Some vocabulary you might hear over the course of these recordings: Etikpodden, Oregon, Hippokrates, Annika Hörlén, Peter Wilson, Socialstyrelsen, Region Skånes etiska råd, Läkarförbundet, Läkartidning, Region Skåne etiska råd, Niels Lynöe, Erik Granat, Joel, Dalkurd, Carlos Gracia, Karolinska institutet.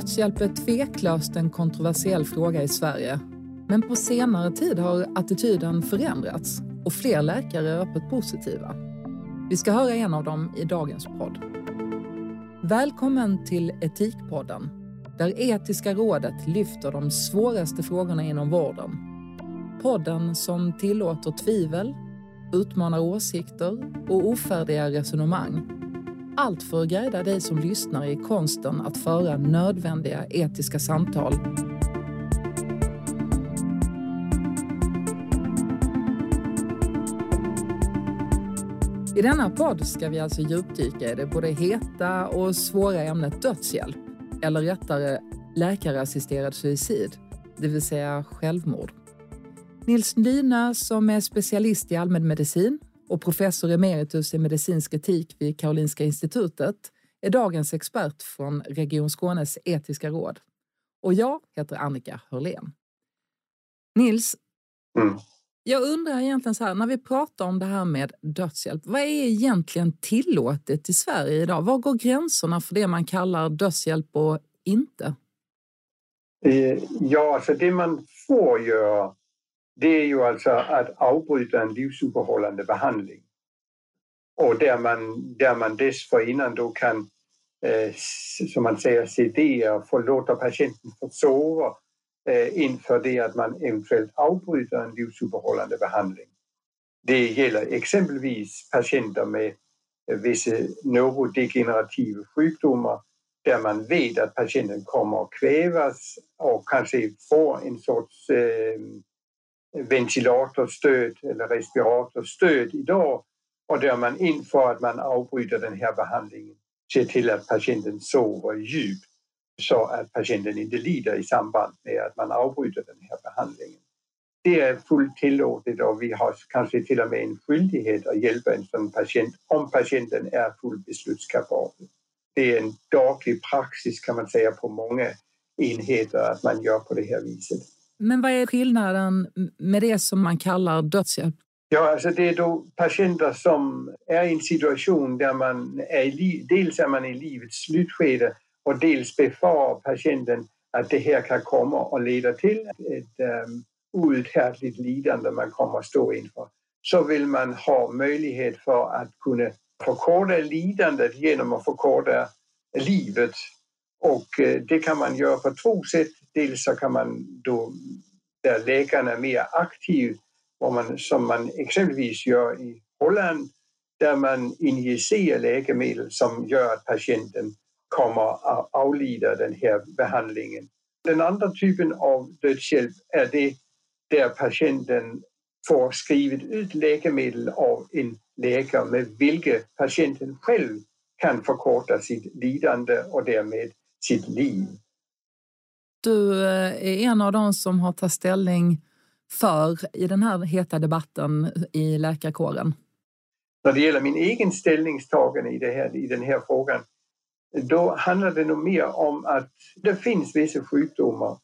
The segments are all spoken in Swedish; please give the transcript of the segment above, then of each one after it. Dödshjälp är tveklöst en kontroversiell fråga i Sverige. Men på senare tid har attityden förändrats och fler läkare är öppet positiva. Vi ska höra en av dem i dagens podd. Välkommen till Etikpodden, där Etiska rådet lyfter de svåraste frågorna inom vården. Podden som tillåter tvivel, utmanar åsikter och ofärdiga resonemang. Allt för att guida dig som lyssnar i konsten att föra nödvändiga etiska samtal. I denna podd ska vi alltså djupdyka i det både heta och svåra ämnet dödshjälp, eller rättare läkarassisterad suicid, det vill säga självmord. Niels Lynöe, som är specialist i allmänmedicin och professor emeritus i medicinsk etik vid Karolinska institutet, är dagens expert från Region Skånes etiska råd. Och jag heter Annika Hörlén. Niels, jag undrar egentligen så här, när vi pratar om det här med dödshjälp, vad är egentligen tillåtet i Sverige idag? Var går gränserna för det man kallar dödshjälp och inte? Ja, så det man får göra, det är ju alltså att avbryta en livsuppehållande behandling. Och där man dessförinnan då kan, som man säger, sedera, få låta patienten få sova inför det att man eventuellt avbryter en livsuppehållande behandling. Det gäller exempelvis patienter med vissa neurodegenerativa sjukdomar där man vet att patienten kommer att kvävas och kanske får en sorts ventilatorstöd eller respiratorstöd idag, och där man inför att man avbryter den här behandlingen ser till att patienten sover djupt så att patienten inte lider i samband med att man avbryter den här behandlingen. Det är fullt tillåtet, och vi har kanske till och med en skyldighet att hjälpa en sådan patient om patienten är fullt beslutskapabel. Det är en daglig praxis, kan man säga, på många enheter att man gör på det här viset. Men vad är skillnaden med det som man kallar dödshjälp? Ja, alltså det är då patienter som är i en situation där man dels är man i livets slutskede, och dels befarar patienten att det här kan komma och leda till ett outhärdligt lidande man kommer att stå inför. Så vill man ha möjlighet för att kunna förkorta lidandet genom att förkorta livet. Och det kan man göra på två sätt. Dels så kan man då, där läkarna är mer aktiv, som man exempelvis gör i Holland, där man injicerar läkemedel som gör att patienten kommer att avlida den här behandlingen. Den andra typen av dödshjälp är det där patienten får skrivet ut läkemedel av en läkare med vilket patienten själv kan förkorta sitt lidande och därmed sitt liv. Du är en av de som har tagit ställning för i den här heta debatten i läkarkåren. När det gäller min egen ställningstagande i den här frågan, då handlar det nog mer om att det finns vissa sjukdomar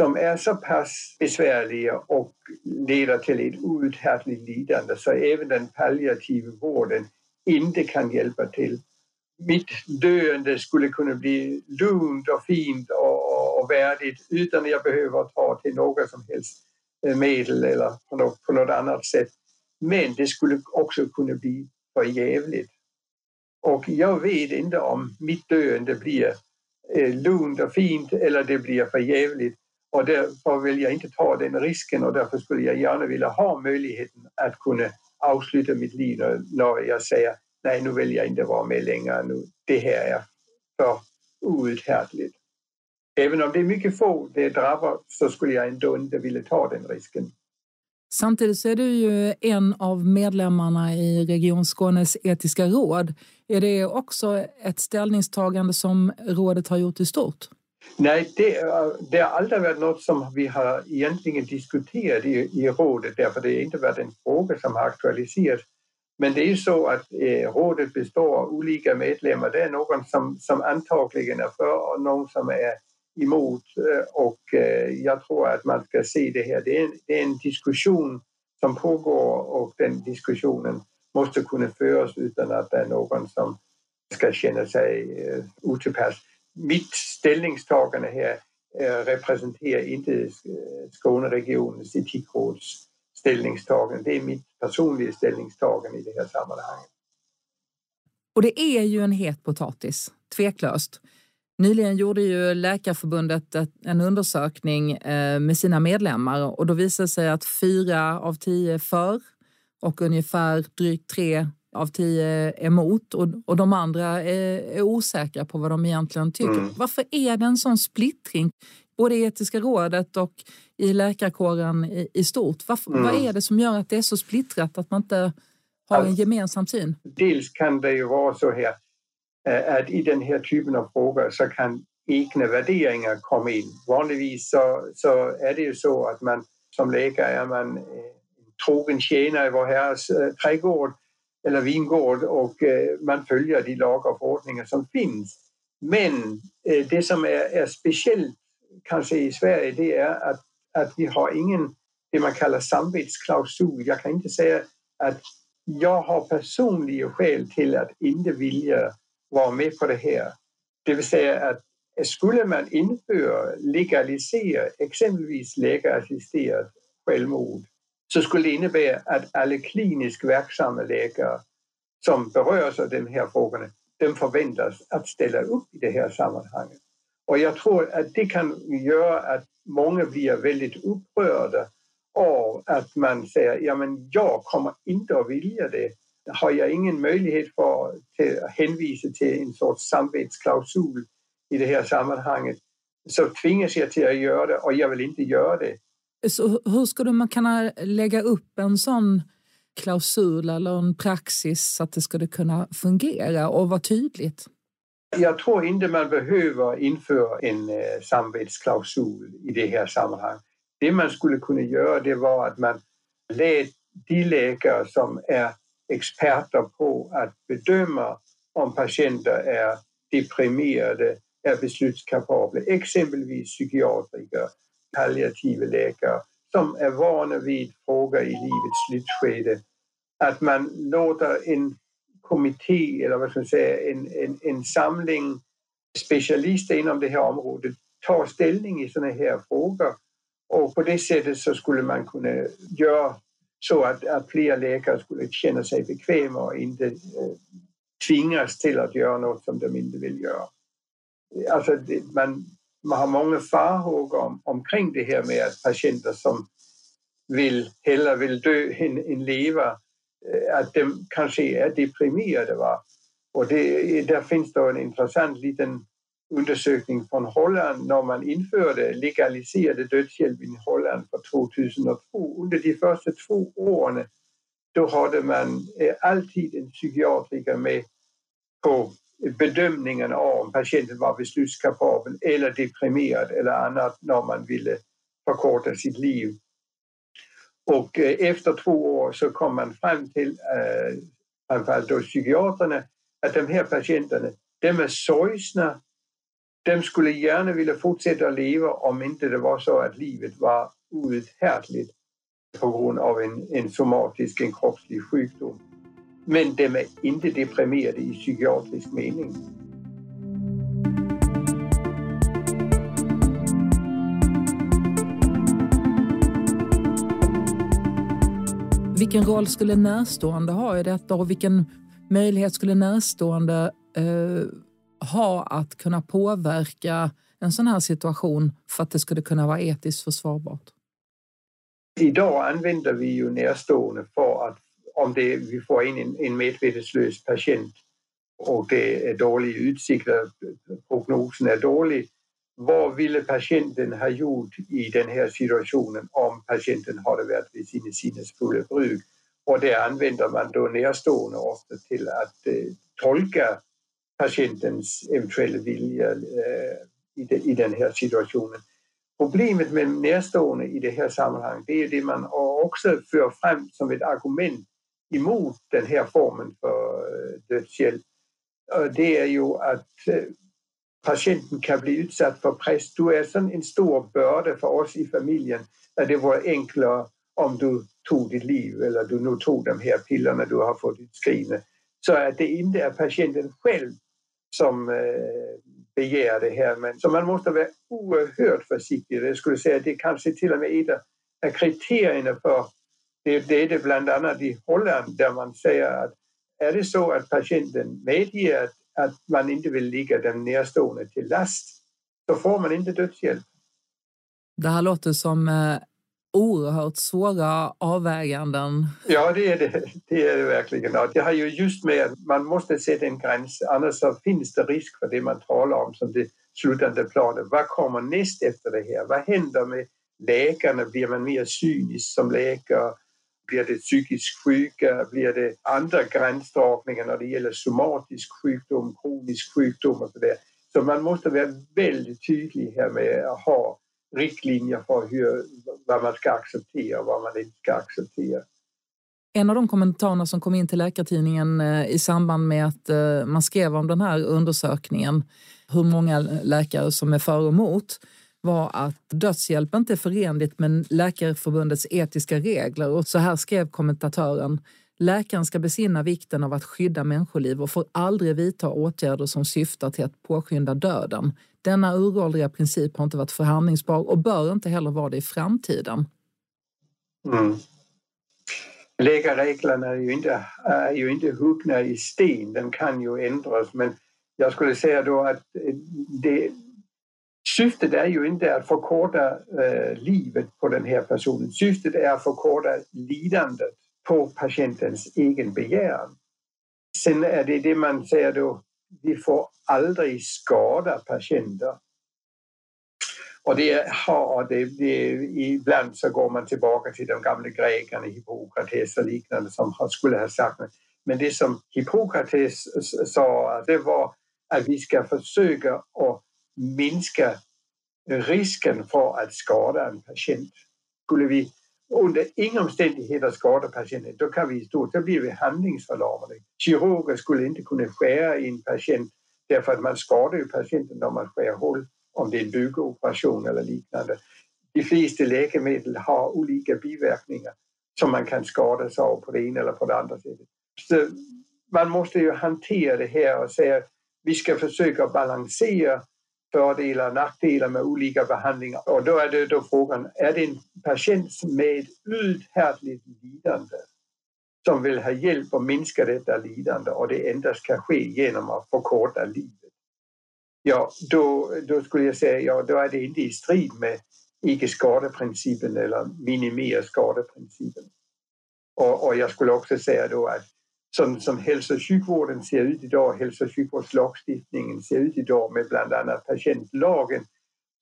som är så pass besvärliga och leder till ett outhärdligt lidande så även den palliativa vården inte kan hjälpa till. Mitt döende skulle kunna bli lugnt och fint och värdigt utan att jag behöver ta till något som helst medel eller på något annat sätt. Men det skulle också kunna bli för jävligt. Och jag vet inte om mitt döende blir lugnt och fint eller det blir för jävligt. Och därför vill jag inte ta den risken, och därför skulle jag gärna vilja ha möjligheten att kunna avsluta mitt liv när jag säger nej, nu vill jag inte vara med längre nu. Det här är för outhärdligt. Även om det är mycket få det drabbar, så skulle jag ändå inte vilja ta den risken. Samtidigt så är du ju en av medlemmarna i Region Skånes etiska råd. Är det också ett ställningstagande som rådet har gjort i stort? Nej, det har aldrig varit något som vi har egentligen diskuterat i rådet. Därför det har inte varit en fråga som har aktualiserats. Men det är ju så att rådet består av olika medlemmar. Det är någon som antagligen är för och någon som är emot. Och jag tror att man ska se det här. Det är en diskussion som pågår, och den diskussionen måste kunna föras utan att det är någon som ska känna sig otillpass. mitt ställningstagande här representerar inte Skåneregionens etikråds ställningstagande. Det är mitt personliga ställningstagande i det här sammanhanget. Och det är ju en het potatis, tveklöst. Nyligen gjorde ju Läkarförbundet en undersökning med sina medlemmar och då visade sig att 4 av 10 är för och ungefär drygt 3 av 10 är emot och de andra är osäkra på vad de egentligen tycker. Mm. Varför är det en sån splittring både i Etiska rådet och i läkarkåren i stort? Vad är det som gör att det är så splittrat att man inte har en gemensam syn? Dels kan det ju vara så här att i den här typen av frågor så kan egna värderingar komma in. Vanligtvis så är det ju så att man som läkare är man trogen tjänare i vår herres trädgård eller vingård och man följer de lagar och förordningar som finns. Men det som är speciellt kanske i Sverige det är att vi har ingen det man kallar samvetsklausul. Jag kan inte säga att jag har personliga skäl till att inte vilja vara med på det här. Det vill säga att skulle man införa, legalisera exempelvis läkarassisterat självmord så skulle det innebära att alla kliniskt verksamma läkare som berörs av de här frågorna de förväntas att ställa upp i det här sammanhanget. Och jag tror att det kan göra att många blir väldigt upprörda av att man säger ja men jag kommer inte att vilja det. Har jag ingen möjlighet för att hänvisa till en sorts samvetsklausul i det här sammanhanget så tvingas jag till att göra det och jag vill inte göra det. Så hur skulle man kunna lägga upp en sån klausul eller en praxis så att det skulle kunna fungera och vara tydligt? Jag tror inte man behöver införa en samvetsklausul i det här sammanhanget. Det man skulle kunna göra det var att man lät de läkare som är experter på att bedöma om patienter är deprimerade, är beslutskapabla. Exempelvis psykiatriker, palliativa läkare som är vana vid frågor i livets slutskede. Att man låter en kommitté eller vad ska man säga, en samling specialister inom det här området ta ställning i sådana här frågor. Och på det sättet så skulle man kunna göra så att fler läkare skulle känna sig bekväma och inte tvingas till att göra något som de inte vill göra. Alltså, man har många farhågor omkring det här med att patienter som hellre vill dö än leva, att de kanske är deprimerade. Va? Och där finns då en intressant liten undersökning från Holland när man införde legaliserade dödshjälp i Holland för 2002. Under de första 2 åren då hade man alltid en psykiatriker med på bedömningen av om patienten var beslutskapabel eller deprimerad eller annat när man ville förkorta sitt liv. Och efter 2 år så kom man fram till, framförallt då psykiaterna, att de här patienterna, de är sorgsna. De skulle gärna vilja fortsätta leva om inte det var så att livet var outhärdligt på grund av en somatisk, en kroppslig sjukdom. Men de är inte deprimerade i psykiatrisk mening. Vilken roll skulle närstående ha i detta och vilken möjlighet skulle närstående ha att kunna påverka en sån här situation för att det skulle kunna vara etiskt försvarbart? Idag använder vi ju närstående för att om vi får in en medvetslös patient och det är dålig utsikt och prognosen är dålig. Vad ville patienten ha gjort i den här situationen om patienten hade varit vid sina sinnesfulla bruk? Och det använder man då närstående ofta till att tolka patientens eventuella vilja i den här situationen. Problemet med närstående i det här sammanhanget det är det man också för fram som ett argument emot den här formen för dödshjälp. Det är ju att patienten kan bli utsatt för press. Du är sådan en stor börda för oss i familjen att det var enklare om du tog ditt liv eller du nu tog de här pillerna du har fått utskrivna. Så att det inte är patienten själv som begär det här. Men, så man måste vara oerhört försiktig. Jag skulle säga att det kanske till och med är ett kriterierna för det är bland annat i Holland där man säger att är det så att patienten medger att man inte vill ligga den närstående till last, så får man inte dödshjälp. Det här låter som oerhört svåra avväganden. Ja, det är det verkligen. Och det har ju just med att man måste sätta en gräns, annars så finns det risk för det man talar om som det slutande planet. Vad kommer näst efter det här? Vad händer med läkarna? Blir man mer cynisk som läkare? Blir det psykisk sjuka? Blir det andra gränsdragningar när det gäller somatisk sjukdom, kronisk sjukdom och sådär? Så man måste vara väldigt tydlig här med att ha riktlinjer för vad man ska acceptera och vad man inte ska acceptera. En av de kommentarerna som kom in till Läkartidningen i samband med att man skrev om den här undersökningen, hur många läkare som är för och emot, var att dödshjälp inte är förenligt med Läkarförbundets etiska regler. Och så här skrev kommentatören: läkaren ska besinna vikten av att skydda människoliv och får aldrig vidta åtgärder som syftar till att påskynda döden. Denna uråldriga princip har inte varit förhandlingsbar och bör inte heller vara det i framtiden. Mm. Läkarreglerna är ju inte huggna i sten, den kan ju ändras. Men jag skulle säga då att syftet är ju inte att förkorta livet på den här personen. Syftet är att förkorta lidandet på patientens egen begäran. Sen är det man säger då, vi får aldrig skada patienter. Och ibland så går man tillbaka till de gamla grekerna, Hippokrates och liknande, som skulle ha sagt. Men det som Hippokrates sa, det var att vi ska försöka att minska risken för att skada en patient. Skulle vi under inga omständigheter skada patienten, då kan vi i stort sett bli handlingsförlamade. Kirurger skulle inte kunna skära i en patient, därför att man skadar ju patienten när man skär hål, om det är en bukoperation eller liknande. De flesta läkemedel har olika biverkningar som man kan skada sig av på det ena eller på det andra sättet. Så man måste ju hantera det här och säga att vi ska försöka balansera fördelar och nackdelar med olika behandlingar. Och då är det då frågan, är det en patient med uthärdligt lidande som vill ha hjälp att minska detta lidande, och det endast kan ske genom att förkorta livet? Ja, då skulle jag säga, ja, då är det inte i strid med icke-skadeprincipen eller minimera skadeprincipen. Och jag skulle också säga då att som hälso- och sjukvården ser ut idag, hälso- och sjukvårdslagstiftningen ser ut idag med bland annat patientlagen,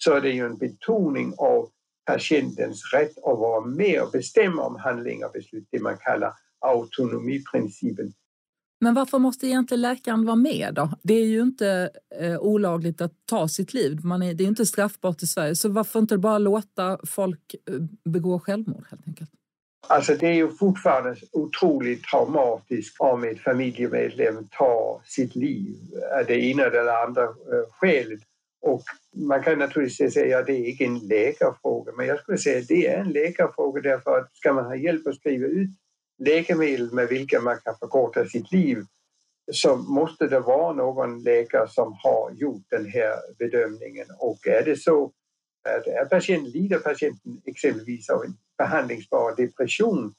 så är det ju en betoning av patientens rätt att vara med och bestämma om handlingar och beslut, det man kallar autonomiprincipen. Men varför måste egentligen läkaren vara med då? Det är ju inte olagligt att ta sitt liv, det är inte straffbart i Sverige, så varför inte bara låta folk begå självmord helt enkelt? Alltså det är ju fortfarande otroligt traumatiskt om ett familjemedlem tar sitt liv av det ena eller andra skälet. Och man kan naturligtvis säga att det är inte en läkarfråga, men jag skulle säga att det är en läkarfråga, därför att ska man ha hjälp att skriva ut läkemedel med vilka man kan förkorta sitt liv, så måste det vara någon läkare som har gjort den här bedömningen. Och är det så att lider patienten exempelvis av en behandlingsbar depression,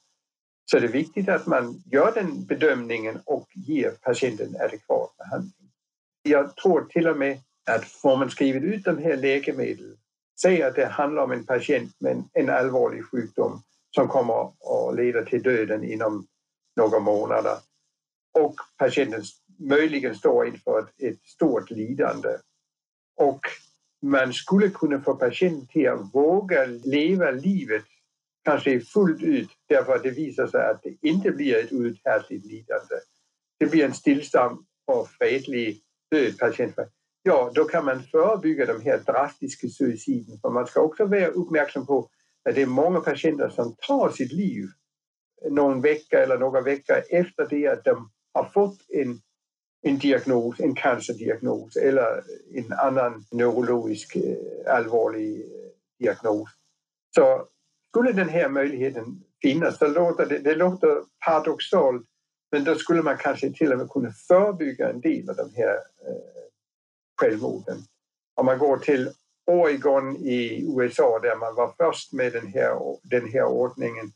så är det viktigt att man gör den bedömningen och ger patienten adekvat behandling. Jag tror till och med att får man skrivit ut de här läkemedlen, säg att det handlar om en patient med en allvarlig sjukdom som kommer att leda till döden inom några månader, och patienten möjligen står inför ett stort lidande, och man skulle kunna få patienten till att våga leva livet kanske fullt ut, därför att det visar sig att det inte blir ett uthärdligt lidande. Det blir en stillsam och fredlig död patient. Ja, då kan man förebygga de här drastiska suiciden. För man ska också vara uppmärksam på att det är många patienter som tar sitt liv någon vecka eller några veckor efter det att de har fått en diagnos, en cancerdiagnos eller en annan neurologisk allvarlig diagnos. Så skulle den här möjligheten finnas, så låter det paradoxalt, men då skulle man kanske till och med kunna förebygga en del av de här självmorden. Om man går till Oregon i USA där man var först med den här ordningen,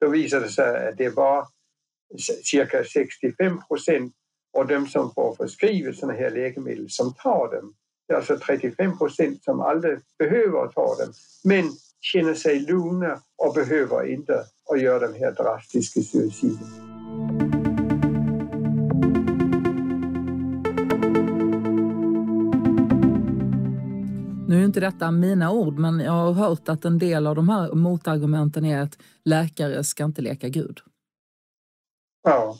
då visade det sig att det var cirka 65% av dem som får förskrivet sådana här läkemedel som tar dem. Det är alltså 35% som aldrig behöver ta dem, men känner sig lugna och behöver inte att göra den här drastiska suiciden. Nu är inte detta mina ord, men jag har hört att en del av de här motargumenten är att läkare ska inte leka Gud. Ja,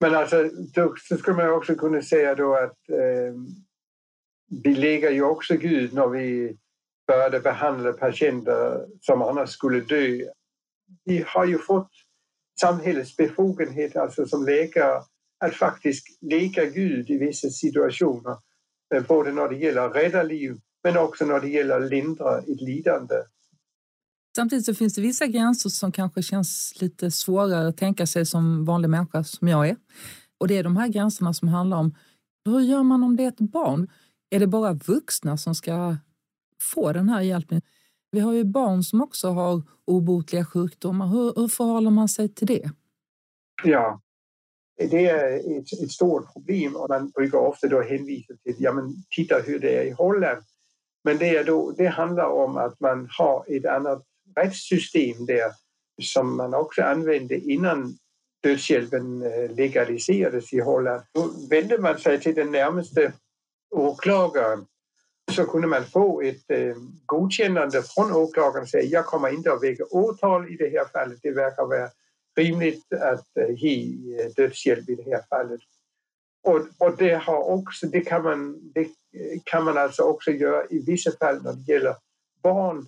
men alltså så skulle man också kunna säga då att vi leker ju också Gud när vi började behandla patienter som annars skulle dö. Vi har ju fått samhällets befogenhet alltså som läkare att faktiskt leka Gud i vissa situationer. Både när det gäller att rädda liv men också när det gäller att lindra ett lidande. Samtidigt så finns det vissa gränser som kanske känns lite svårare att tänka sig som vanlig människa som jag är. Och det är de här gränserna som handlar om hur gör man om det är ett barn? Är det bara vuxna som ska få den här hjälpen? Vi har ju barn som också har obotliga sjukdomar. Hur förhåller man sig till det? Ja, det är ett stort problem och man brukar ofta då hänvisa till titta hur det är i Holland. Men det handlar om att man har ett annat rättssystem där som man också använde innan dödshjälpen legaliserades i Holland. Då vände man sig till den närmaste åklagaren, så kunde man få ett godkännande från åklagaren och säga jag kommer inte att väcka åtal i det här fallet. Det verkar vara rimligt att ge dödshjälp i det här fallet. Och det kan man alltså också göra i vissa fall när det gäller barn.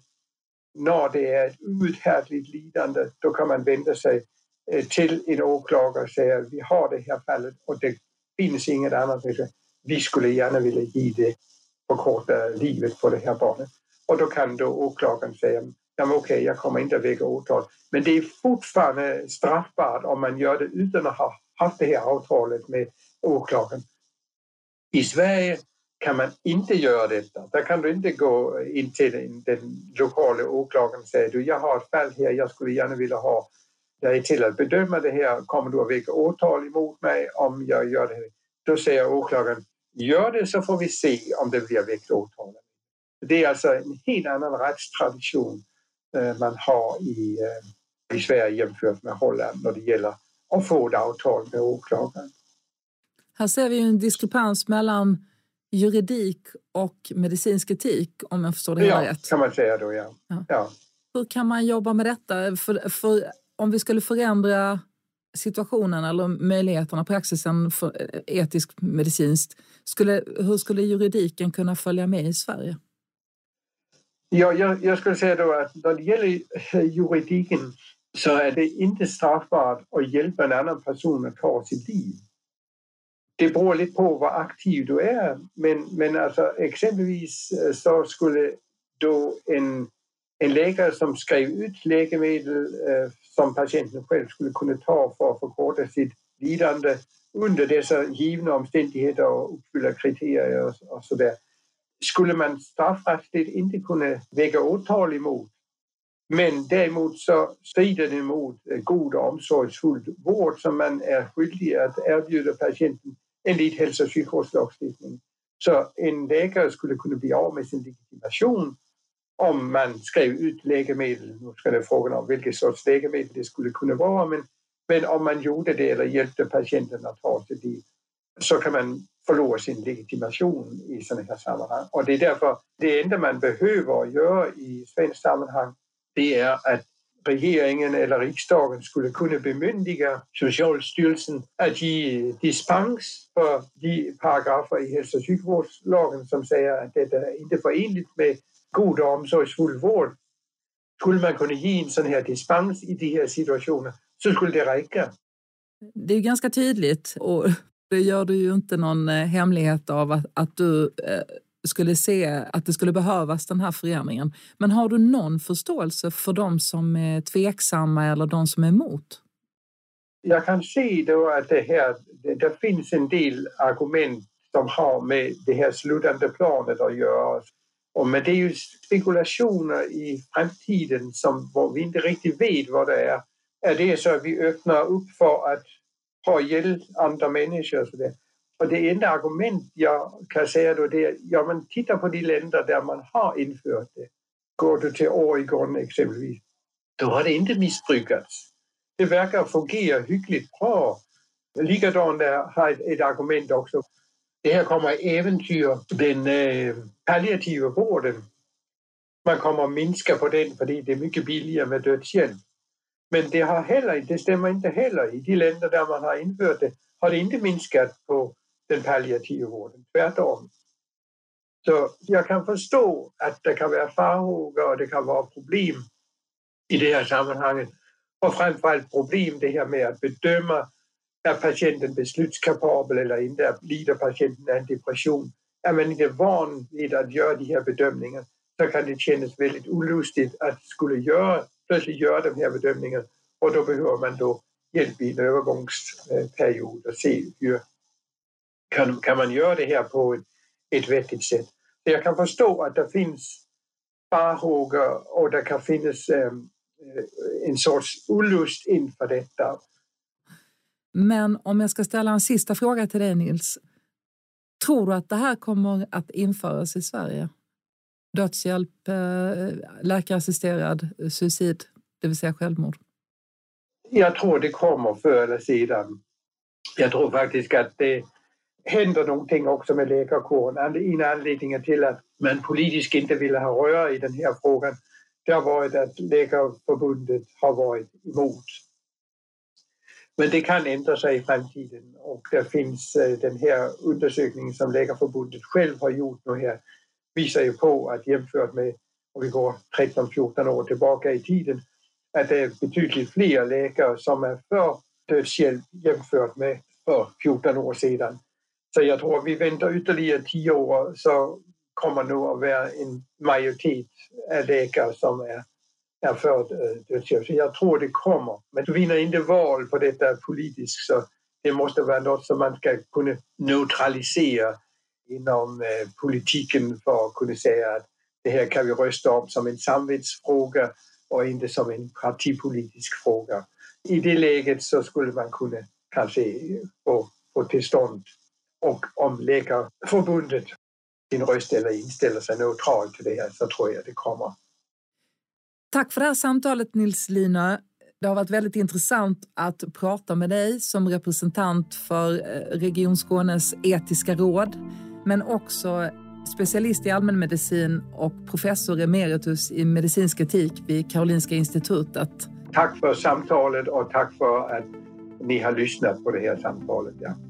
När det är ett uthärdligt lidande, då kan man vända sig till en åklagare och säga vi har det här fallet och det finns inget annat. Vi skulle gärna vilja ge det på korta livet på det här barnet. Och då kan då åklagaren säga okej, jag kommer inte att väcka åtal. Men det är fortfarande straffbart om man gör det utan att ha haft det här avtalet med åklagaren. I Sverige kan man inte göra detta. Där kan du inte gå in till den lokala åklagaren och säga jag har ett fall här, jag skulle gärna vilja ha dig till att bedöma det här. Kommer du att väcka åtal emot mig om jag gör det här? Då säger åklagaren gör det så får vi se om det blir väckt åtal. Det är alltså en helt annan rättstradition man har i Sverige jämfört med Holland när det gäller att få ett avtal med åklagaren. Här ser vi en diskrepans mellan juridik och medicinsk etik, om jag förstår det här rätt. Kan man säga då, ja. Hur kan man jobba med detta? För om vi skulle förändra situationen eller möjligheterna, praxisen för etiskt medicinskt, hur skulle juridiken kunna följa med i Sverige? Ja, jag skulle säga då att när det gäller juridiken så är det inte straffbart att hjälpa en annan person att ta sitt liv. Det beror lite på vad aktiv du är, men alltså exempelvis så skulle då en läkare som skrev ut läkemedel som patienten själv skulle kunna ta för att förkorta sitt lidande under dessa givna omständigheter och uppfylla kriterier och sådär, skulle man straffrättsligt inte kunna väcka åtal emot. Men däremot så strider det mot god och omsorgsfull vård som man är skyldig att erbjuda patienten enligt hälso- och sjukvårdslagstiftningen. Så en läkare skulle kunna bli av med sin legitimation om man skrev ut läkemedel. Nu ska det frågan om vilket sorts läkemedel det skulle kunna vara. Men om man gjorde det eller hjälpte patienten att ta till det, så kan man förlora sin legitimation i sådana här sammanhang. Och det är därför det enda man behöver göra i svensk sammanhang, det är att regeringen eller riksdagen skulle kunna bemyndiga Socialstyrelsen att ge dispens för de paragrafer i hälso- och sjukvårdslagen som säger att det är inte förenligt med god och omsorgsfull vård. Skulle man kunna ge en sån här dispens i de här situationerna, så skulle det räcka. Det är ganska tydligt, och det gör du ju inte någon hemlighet av att du skulle se att det skulle behövas den här förändringen. Men har du någon förståelse för de som är tveksamma eller de som är emot? Jag kan se då att det finns en del argument som har med det här slutande planet att göra. Och men det är ju spekulationer i framtiden som var vi inte riktigt vet vad det är. Är det så att vi öppnar upp för att ha hjälp andra människor och så där. Och det enda argument jag kan säga då det är att ja, man tittar på de länder där man har infört det. Går du till Oregon exempelvis, då har det inte missbrukats. Det verkar fungera hyggligt bra. Likadant har ett argument också. Det här kommer att äventyra den palliativa vården. Man kommer att minska på den för det är mycket billigare med dödshjälp. Men det stämmer inte heller. I de länder där man har infört det har det inte minskat på den palliativa vården. Tvärtom. Så jag kan förstå att det kan vara farhågor och det kan vara problem i det här sammanhanget. Och framförallt problem det här med att bedöma är patienten beslutskapabel eller inte, lider patienten av en depression. Är man inte van vid att göra de här bedömningarna så kan det kännas väldigt olustigt att plötsligt göra de här bedömningarna. Och då behöver man då hjälp i en övergångsperiod och se hur kan man göra det här på ett vettigt sätt. Så jag kan förstå att det finns farhågor och det kan finnas en sorts olust inför detta. Men om jag ska ställa en sista fråga till dig, Nils. Tror du att det här kommer att införas i Sverige? Dödshjälp, läkarassisterad suicid, det vill säga självmord. Jag tror det kommer förr eller sidan. Jag tror faktiskt att det händer någonting också med läkarkåren. En anledning till att man politiskt inte ville ha röra i den här frågan, det har varit att Läkarförbundet har varit emot. Men det kan ändra sig i framtiden och det finns den här undersökningen som Läkarförbundet själv har gjort nu här visar ju på att jämfört med om vi går 13-14 år tillbaka i tiden att det är betydligt fler läkare som är för dödshjälp jämfört med för 14 år sedan. Så jag tror att vi väntar ytterligare 10 år så kommer nog att vara en majoritet av läkare som är för dödshjälp. Så jag tror det kommer. Men du vinner inte val på detta politiskt så det måste vara något som man ska kunna neutralisera inom politiken för att kunna säga att det här kan vi rösta om som en samvetsfråga och inte som en partipolitisk fråga. I det läget så skulle man kunna kanske få till stånd och om Läkarförbundet sin röst eller inställer sig neutralt till det här så tror jag det kommer. Tack för det här samtalet, Niels Lynöe. Det har varit väldigt intressant att prata med dig som representant för Region Skånes etiska råd. Men också specialist i allmänmedicin och professor emeritus i medicinsk etik vid Karolinska institutet. Tack för samtalet och tack för att ni har lyssnat på det här samtalet. Ja.